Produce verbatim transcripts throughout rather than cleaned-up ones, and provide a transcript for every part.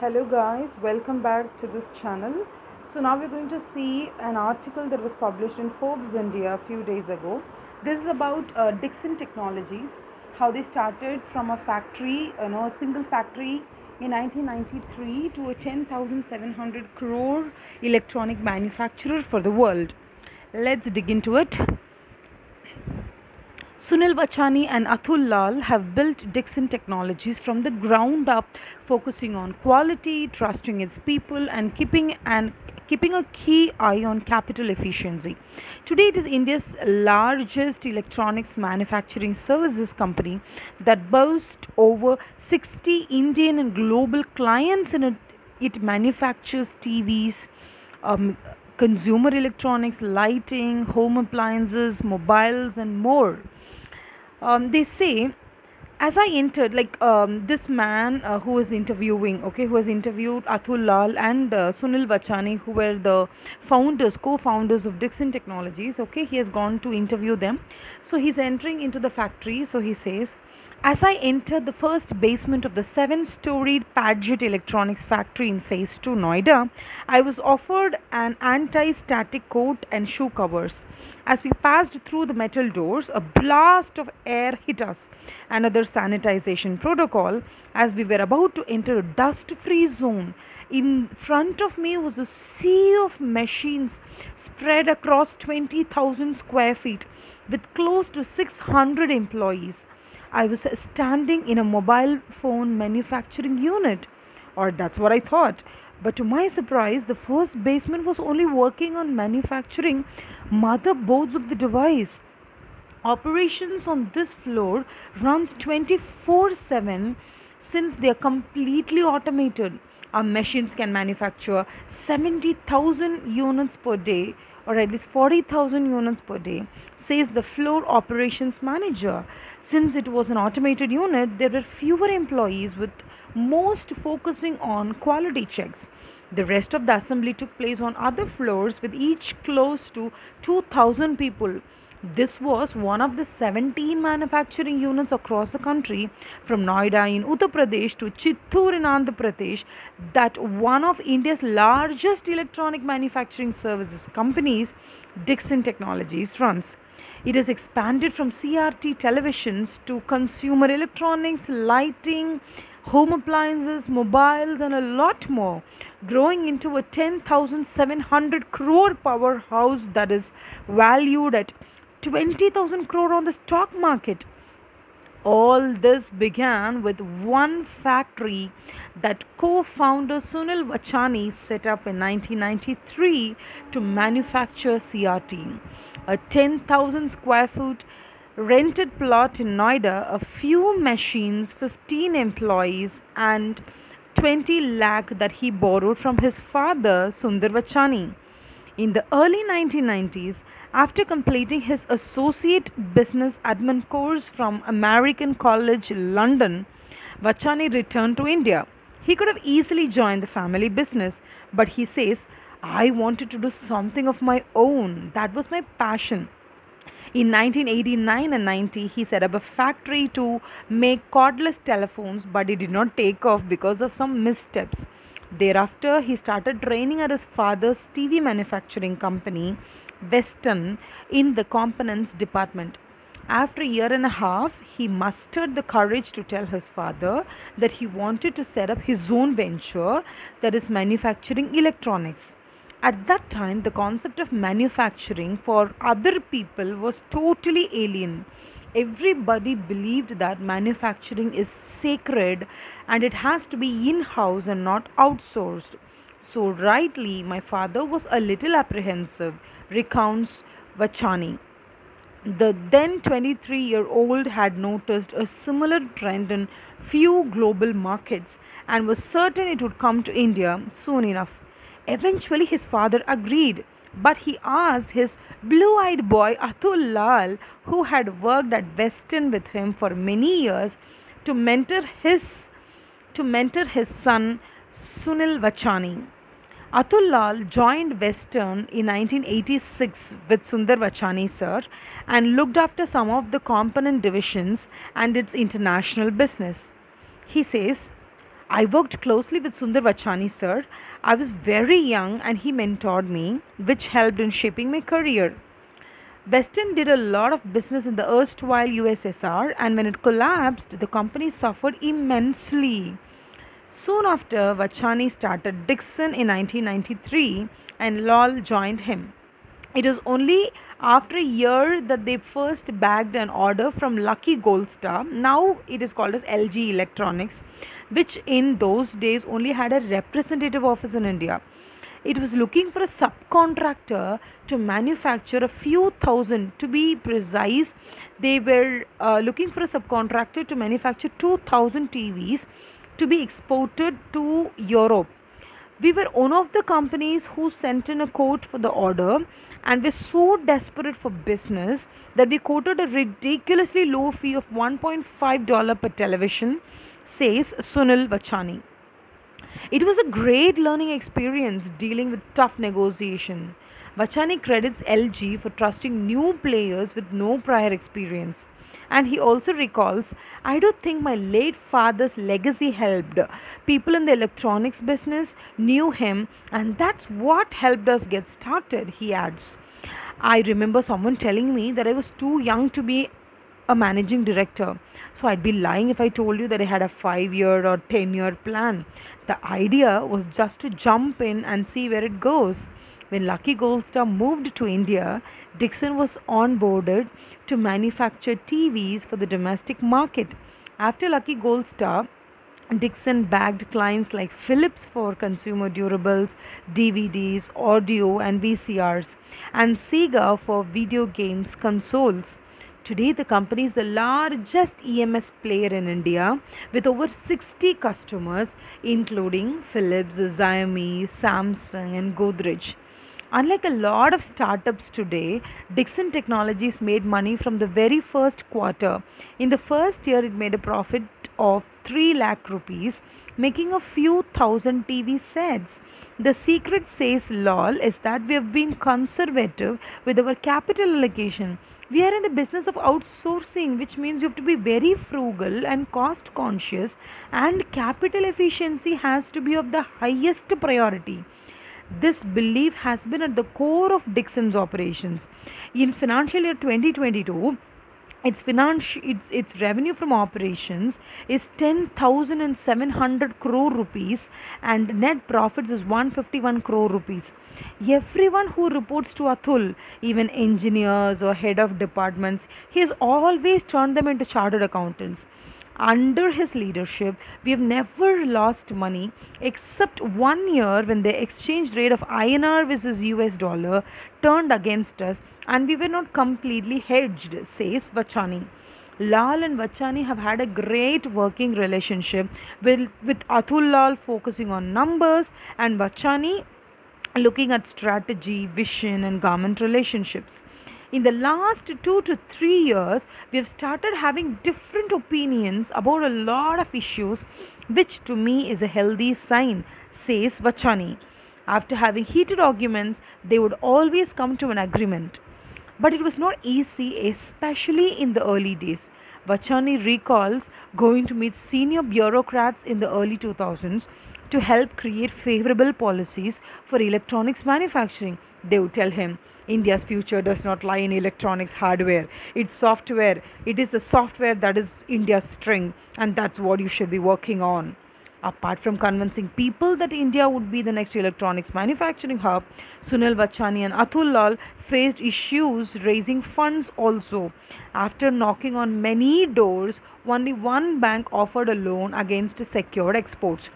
Hello guys, welcome back to this channel. So now we're going to see an article that was published in Forbes India a few days ago. This is about uh, Dixon Technologies, how they started from a factory, you know, a single factory in nineteen ninety-three to a ten thousand seven hundred crore electronic manufacturer for the world. Let's dig into it. Sunil Vachani and Atul Lal have built Dixon Technologies from the ground up, focusing on quality, trusting its people, and keeping an keeping a key eye on capital efficiency. Today, it is India's largest electronics manufacturing services company that boasts over sixty Indian and global clients, and it, it manufactures T Vs, um, consumer electronics, lighting, home appliances, mobiles, and more. Um, they say, as I entered, like um, this man uh, who was interviewing, okay, who has interviewed Atul Lal and uh, Sunil Vachani, who were the founders, co-founders of Dixon Technologies, okay, he has gone to interview them. So he's entering into the factory. So he says, as I entered the first basement of the seven-storied Padgett Electronics factory in Phase two, Noida, I was offered an anti-static coat and shoe covers. As we passed through the metal doors, a blast of air hit us. Another sanitization protocol. As we were about to enter a dust-free zone, in front of me was a sea of machines spread across twenty thousand square feet with close to six hundred employees. I was standing in a mobile phone manufacturing unit, or that's what I thought. But to my surprise, the first basement was only working on manufacturing motherboards of the device. Operations on this floor runs twenty-four seven since they are completely automated. Our machines can manufacture seventy thousand units per day, or at least forty thousand units per day, says the floor operations manager. Since it was an automated unit, there were fewer employees, with most focusing on quality checks. The rest of the assembly took place on other floors, with each close to two thousand people. This was one of the seventeen manufacturing units across the country, from Noida in Uttar Pradesh to Chittur in Andhra Pradesh, that one of India's largest electronic manufacturing services companies, Dixon Technologies, runs. It has expanded from C R T televisions to consumer electronics, lighting, home appliances, mobiles, and a lot more, growing into a ten thousand seven hundred crore powerhouse that is valued at twenty thousand crore on the stock market. All this began with one factory that co-founder Sunil Vachani set up in nineteen ninety-three to manufacture C R T. A ten thousand square foot rented plot in Noida, a few machines, fifteen employees, and twenty lakh that he borrowed from his father, Sundar Vachani. In the early nineteen nineties, after completing his associate business admin course from American College London, Vachani returned to India. He could have easily joined the family business, but he says, I wanted to do something of my own. That was my passion. In nineteen eighty-nine and ninety, he set up a factory to make cordless telephones, but it did not take off because of some missteps. Thereafter, he started training at his father's T V manufacturing company, Weston, in the components department. After a year and a half, he mustered the courage to tell his father that he wanted to set up his own venture, that is manufacturing electronics. At that time, the concept of manufacturing for other people was totally alien. Everybody believed that manufacturing is sacred and it has to be in-house and not outsourced. So rightly, my father was a little apprehensive, recounts Vachani. The then twenty-three-year-old had noticed a similar trend in few global markets and was certain it would come to India soon enough. Eventually, his father agreed. But he asked his blue-eyed boy Atul Lal, who had worked at Weston with him for many years, to mentor his to mentor his son Sunil Vachani. Atul Lal joined Weston in nineteen eighty-six with Sundar Vachani sir, and looked after some of the component divisions and its international business. He says, I worked closely with Sunil Vachani, sir. I was very young and he mentored me, which helped in shaping my career. Weston did a lot of business in the erstwhile U S S R, and when it collapsed, the company suffered immensely. Soon after, Vachani started Dixon in nineteen ninety-three and Lal joined him. It was only after a year that they first bagged an order from Lucky Goldstar, now it is called as L G Electronics, which in those days only had a representative office in India. It was looking for a subcontractor to manufacture a few thousand, to be precise, they were uh, looking for a subcontractor to manufacture two thousand T Vs to be exported to Europe. We were one of the companies who sent in a quote for the order, and were so desperate for business that we quoted a ridiculously low fee of one dollar fifty per television, says Sunil Vachani. It was a great learning experience dealing with tough negotiation. Vachani credits L G for trusting new players with no prior experience. And he also recalls, I do think my late father's legacy helped. People in the electronics business knew him, and that's what helped us get started, he adds. I remember someone telling me that I was too young to be a managing director. So I'd be lying if I told you that I had a five-year or ten-year plan. The idea was just to jump in and see where it goes. When Lucky Goldstar moved to India, Dixon was onboarded to manufacture T Vs for the domestic market. After Lucky Goldstar, Dixon bagged clients like Philips for consumer durables, D V Ds, audio and V C Rs, and Sega for video games consoles. Today, the company is the largest E M S player in India with over sixty customers, including Philips, Xiaomi, Samsung and Godrej. Unlike a lot of startups today, Dixon Technologies made money from the very first quarter. In the first year, it made a profit of three lakh rupees, making a few thousand T V sets. The secret, says Lal, is that we have been conservative with our capital allocation. We are in the business of outsourcing, which means you have to be very frugal and cost conscious, and capital efficiency has to be of the highest priority. This belief has been at the core of Dixon's operations. In financial year twenty twenty-two, its financi- its, its revenue from operations is ten thousand seven hundred crore rupees and net profits is one hundred fifty-one crore rupees. Everyone who reports to Atul, even engineers or head of departments, he has always turned them into chartered accountants. Under his leadership, we have never lost money except one year when the exchange rate of I N R versus U S dollar turned against us and we were not completely hedged, says Vachani. Lal and Vachani have had a great working relationship with, with Atul Lal focusing on numbers and Vachani looking at strategy, vision and government relationships. In the last two to three years, we have started having different opinions about a lot of issues, which to me is a healthy sign, says Vachani. After having heated arguments, they would always come to an agreement. But it was not easy, especially in the early days. Vachani recalls going to meet senior bureaucrats in the early two thousands to help create favorable policies for electronics manufacturing. They would tell him, India's future does not lie in electronics hardware, it's software, it is the software that is India's strength and that's what you should be working on. Apart from convincing people that India would be the next electronics manufacturing hub, Sunil Vachani and Atul Lal faced issues raising funds also. After knocking on many doors, only one bank offered a loan against secured exports.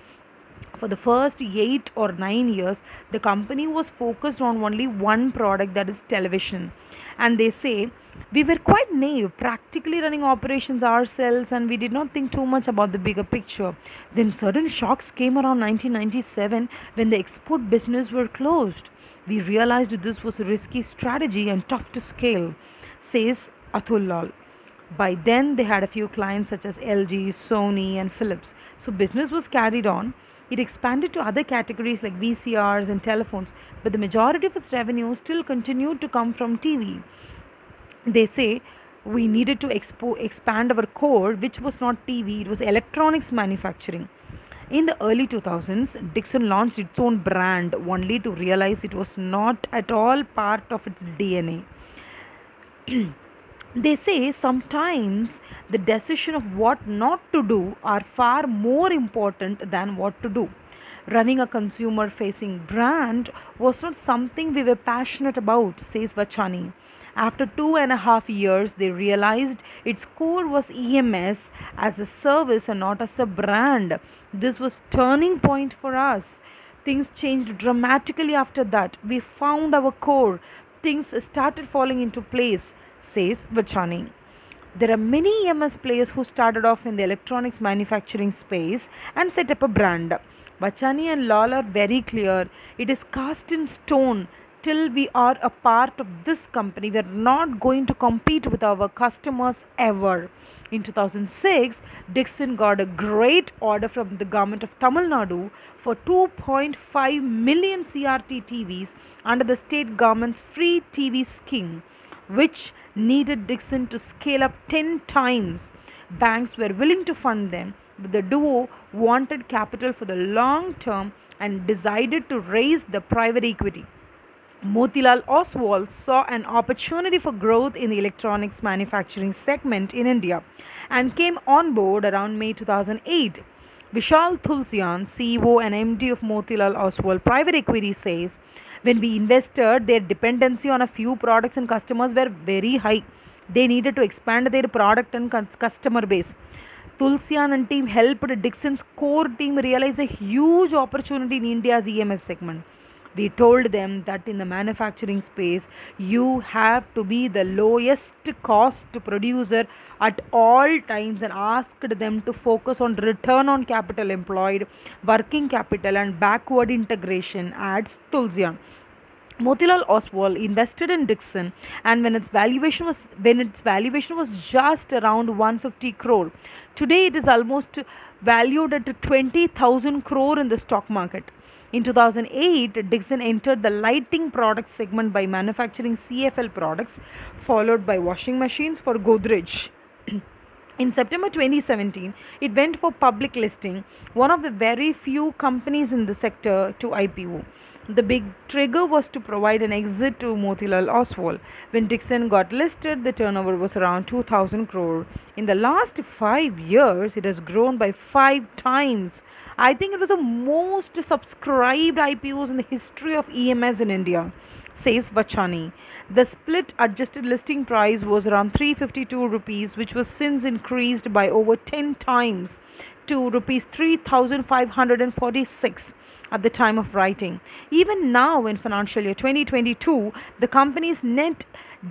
For the first eight or nine years, the company was focused on only one product, that is television. And they say, we were quite naive, practically running operations ourselves and we did not think too much about the bigger picture. Then sudden shocks came around nineteen ninety-seven when the export business were closed. We realized this was a risky strategy and tough to scale, says Atul Lal. By then, they had a few clients such as L G, Sony and Philips. So business was carried on. It expanded to other categories like V C Rs and telephones, but the majority of its revenue still continued to come from T V. They say we needed to expo- expand our core, which was not T V, it was electronics manufacturing. In the early two thousands, Dixon launched its own brand only to realize it was not at all part of its D N A. They say sometimes the decision of what not to do are far more important than what to do. Running a consumer-facing brand was not something we were passionate about, says Vachani. After two and a half years, they realized its core was E M S as a service and not as a brand. This was a turning point for us. Things changed dramatically after that. We found our core. Things started falling into place, says Vachani. There are many E M S players who started off in the electronics manufacturing space and set up a brand. Vachani and Lal are very clear. It is cast in stone. Till we are a part of this company, we are not going to compete with our customers ever. In two thousand six, Dixon got a great order from the government of Tamil Nadu for two point five million C R T T Vs under the state government's free T V scheme, which needed Dixon to scale up ten times. Banks were willing to fund them, but the duo wanted capital for the long term and decided to raise the private equity. Motilal Oswal saw an opportunity for growth in the electronics manufacturing segment in India and came on board around May two thousand eight. Vishal Tulsian, C E O and M D of Motilal Oswal Private Equity, says, "When we invested, their dependency on a few products and customers were very high. They needed to expand their product and customer base. Tulsian and team helped Dixon's core team realize a huge opportunity in India's E M S segment. We told them that in the manufacturing space, you have to be the lowest cost producer at all times and asked them to focus on return on capital employed, working capital and backward integration," adds Tulsian. Motilal Oswal invested in Dixon, and when its valuation was when its valuation was just around one hundred fifty crore. Today it is almost valued at twenty thousand crore in the stock market. In two thousand eight, Dixon entered the lighting product segment by manufacturing C F L products, followed by washing machines for Godrej. In September twenty seventeen, it went for public listing, one of the very few companies in the sector to I P O. The big trigger was to provide an exit to Motilal Oswal. When Dixon got listed, the turnover was around two thousand crore. In the last five years, it has grown by five times. I think it was the most subscribed I P Os in the history of E M S in India, says Vachani. The split adjusted listing price was around three hundred fifty-two rupees, which was since increased by over ten times to rupees three thousand five hundred forty-six at the time of writing. Even now in financial year twenty twenty-two, the company's net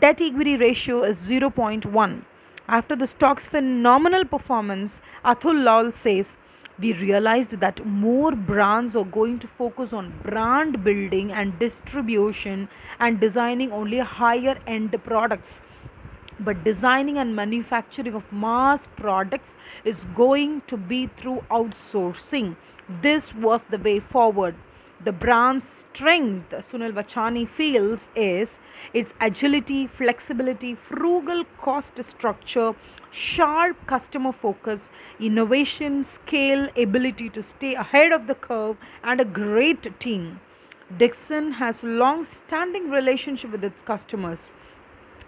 debt equity ratio is zero point one. After the stock's phenomenal performance, Atul Lal says, "We realized that more brands are going to focus on brand building and distribution and designing only higher end products. But designing and manufacturing of mass products is going to be through outsourcing. This was the way forward." The brand's strength, Sunil Vachani feels, is its agility, flexibility, frugal cost structure, sharp customer focus, innovation, scale, ability to stay ahead of the curve, and a great team. Dixon has long-standing relationship with its customers.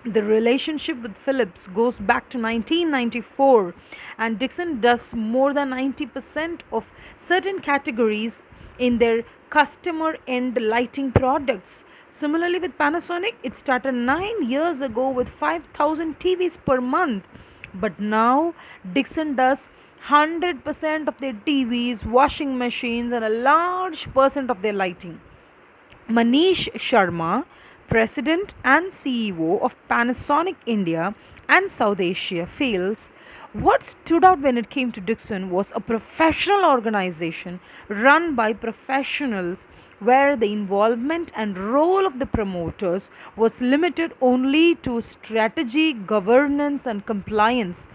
The relationship with Philips goes back to nineteen ninety-four, and Dixon does more than ninety percent of certain categories in their customer end lighting products. Similarly, with Panasonic, it started nine years ago with five thousand T Vs per month. But now, Dixon does one hundred percent of their T Vs, washing machines, and a large percent of their lighting. Manish Sharma, President and C E O of Panasonic India and South Asia, feels, "What stood out when it came to Dixon was a professional organization run by professionals where the involvement and role of the promoters was limited only to strategy, governance and compliance.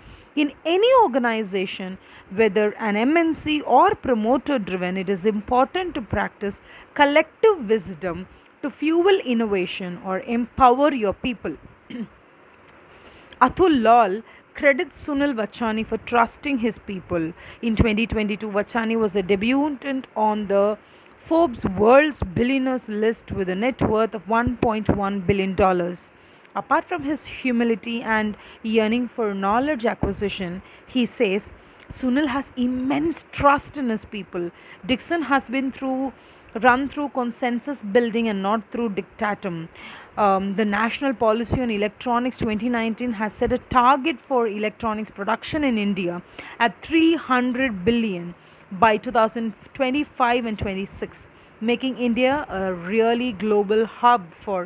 In any organization, whether an M N C or promoter-driven, it is important to practice collective wisdom to fuel innovation or empower your people." Atul Lal credits Sunil Vachani for trusting his people. In twenty twenty-two, Vachani was a debutant on the Forbes World's Billionaires list with a net worth of one point one billion dollars. Apart from his humility and yearning for knowledge acquisition, he says, Sunil has immense trust in his people. Dixon has been through run through consensus building and not through dictatum. Um, the National Policy on Electronics twenty nineteen has set a target for electronics production in India at three hundred billion by two thousand twenty-five and twenty-six, making India a really global hub for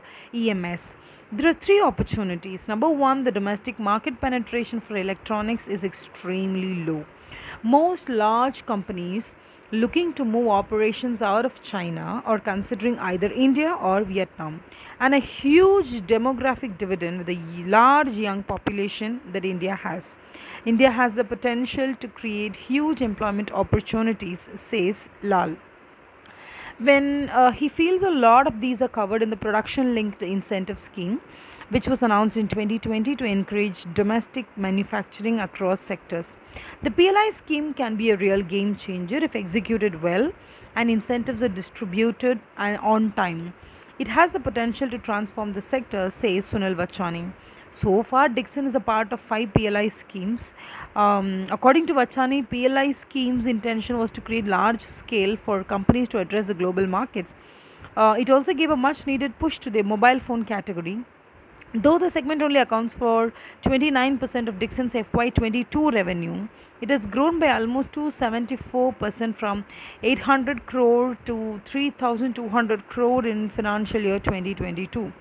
E M S. There are three opportunities. Number one, the domestic market penetration for electronics is extremely low. Most large companies looking to move operations out of China are considering either India or Vietnam. And a huge demographic dividend with a large young population that India has. India has the potential to create huge employment opportunities, says Lal. When uh, he feels a lot of these are covered in the production linked incentive scheme, which was announced in twenty twenty to encourage domestic manufacturing across sectors. The P L I scheme can be a real game changer if executed well and incentives are distributed and on time. It has the potential to transform the sector, says Sunil Vachani. So far, Dixon is a part of five P L I schemes. Um, according to Vachani, P L I scheme's intention was to create large scale for companies to address the global markets. Uh, it also gave a much needed push to the mobile phone category. Though the segment only accounts for twenty-nine percent of Dixon's F Y twenty-two revenue, it has grown by almost two hundred seventy-four percent from eight hundred crore to three thousand two hundred crore in financial year twenty twenty-two.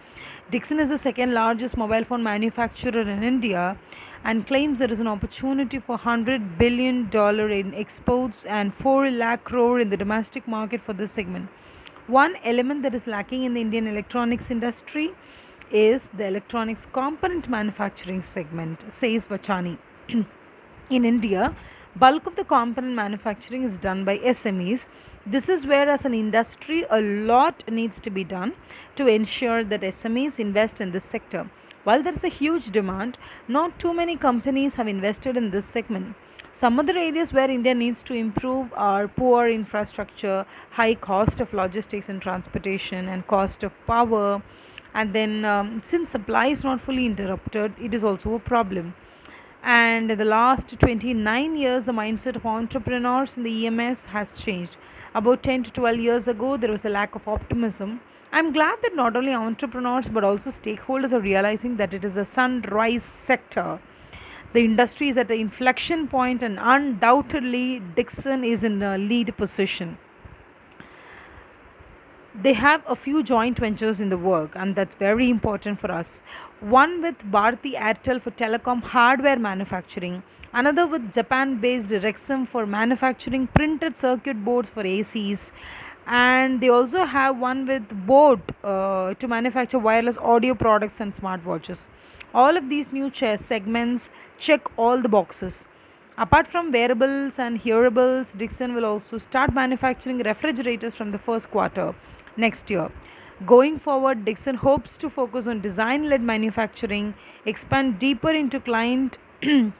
Dixon is the second largest mobile phone manufacturer in India and claims there is an opportunity for one hundred billion dollars in exports and four lakh crore in the domestic market for this segment. One element that is lacking in the Indian electronics industry is the electronics component manufacturing segment, says Vachani. In India, bulk of the component manufacturing is done by S M Es. This is where, as an industry, a lot needs to be done to ensure that S M Es invest in this sector. While there is a huge demand, not too many companies have invested in this segment. Some other areas where India needs to improve are poor infrastructure, high cost of logistics and transportation, and cost of power. And then um, since supply is not fully interrupted, it is also a problem. And in the last twenty-nine years, the mindset of entrepreneurs in the E M S has changed. About ten to twelve years ago, there was a lack of optimism. I'm glad that not only entrepreneurs but also stakeholders are realizing that it is a sunrise sector. The industry is at an inflection point and undoubtedly Dixon is in a lead position. They have a few joint ventures in the work and that's very important for us. One with Bharti Airtel for telecom hardware manufacturing, another with Japan-based Rexxam for manufacturing printed circuit boards for A Cs, and they also have one with Bose uh, to manufacture wireless audio products and smartwatches. All of these new chair segments check all the boxes. Apart from wearables and hearables, Dixon will also start manufacturing refrigerators from the first quarter next year. Going forward, Dixon hopes to focus on design-led manufacturing, expand deeper into client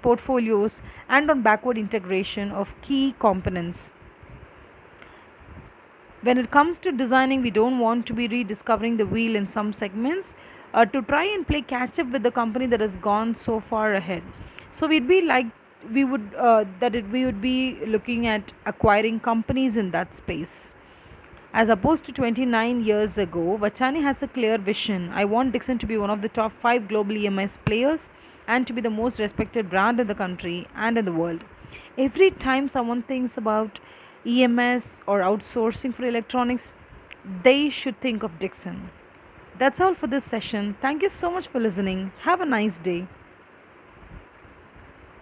portfolios, and on backward integration of key components. When it comes to designing, we don't want to be rediscovering the wheel in some segments uh, to try and play catch-up with the company that has gone so far ahead. So we'd be like we would uh, that it, we would be looking at acquiring companies in that space. As opposed to twenty-nine years ago, Vachani has a clear vision. I want Dixon to be one of the top five global E M S players and to be the most respected brand in the country and in the world. Every time someone thinks about E M S or outsourcing for electronics, they should think of Dixon. That's all for this session. Thank you so much for listening. Have a nice day.